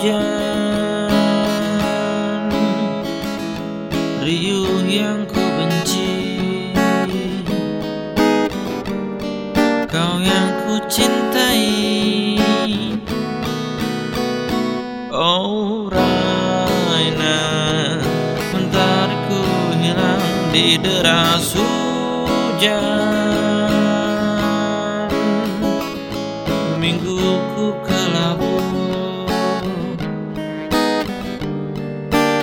hujan, riuh yang ku benci, kau yang ku cintai. Oh Raina, mentariku hilang di deras hujan, mingguku kelabu,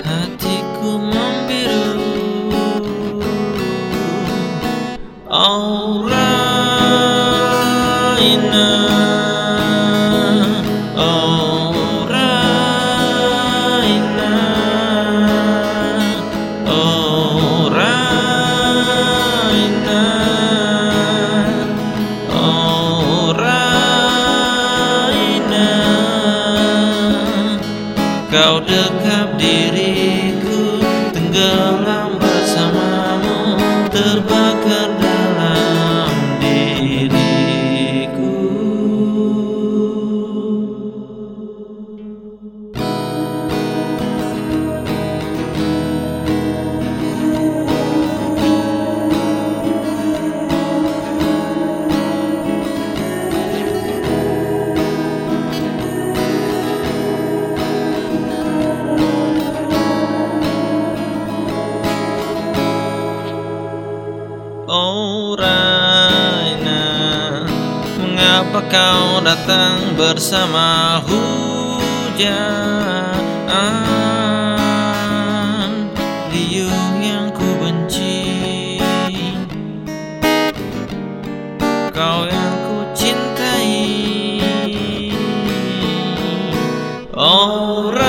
hatiku membiru. Oh Raina, oh Raina, oh Raina, oh Raina, kau dekat diriku, tenggelam bersamamu, terbakar dalam diriku. Oh Raina, mengapa kau datang bersama hujan, riuh yang ku benci, kau yang ku cintai. Oh Raina.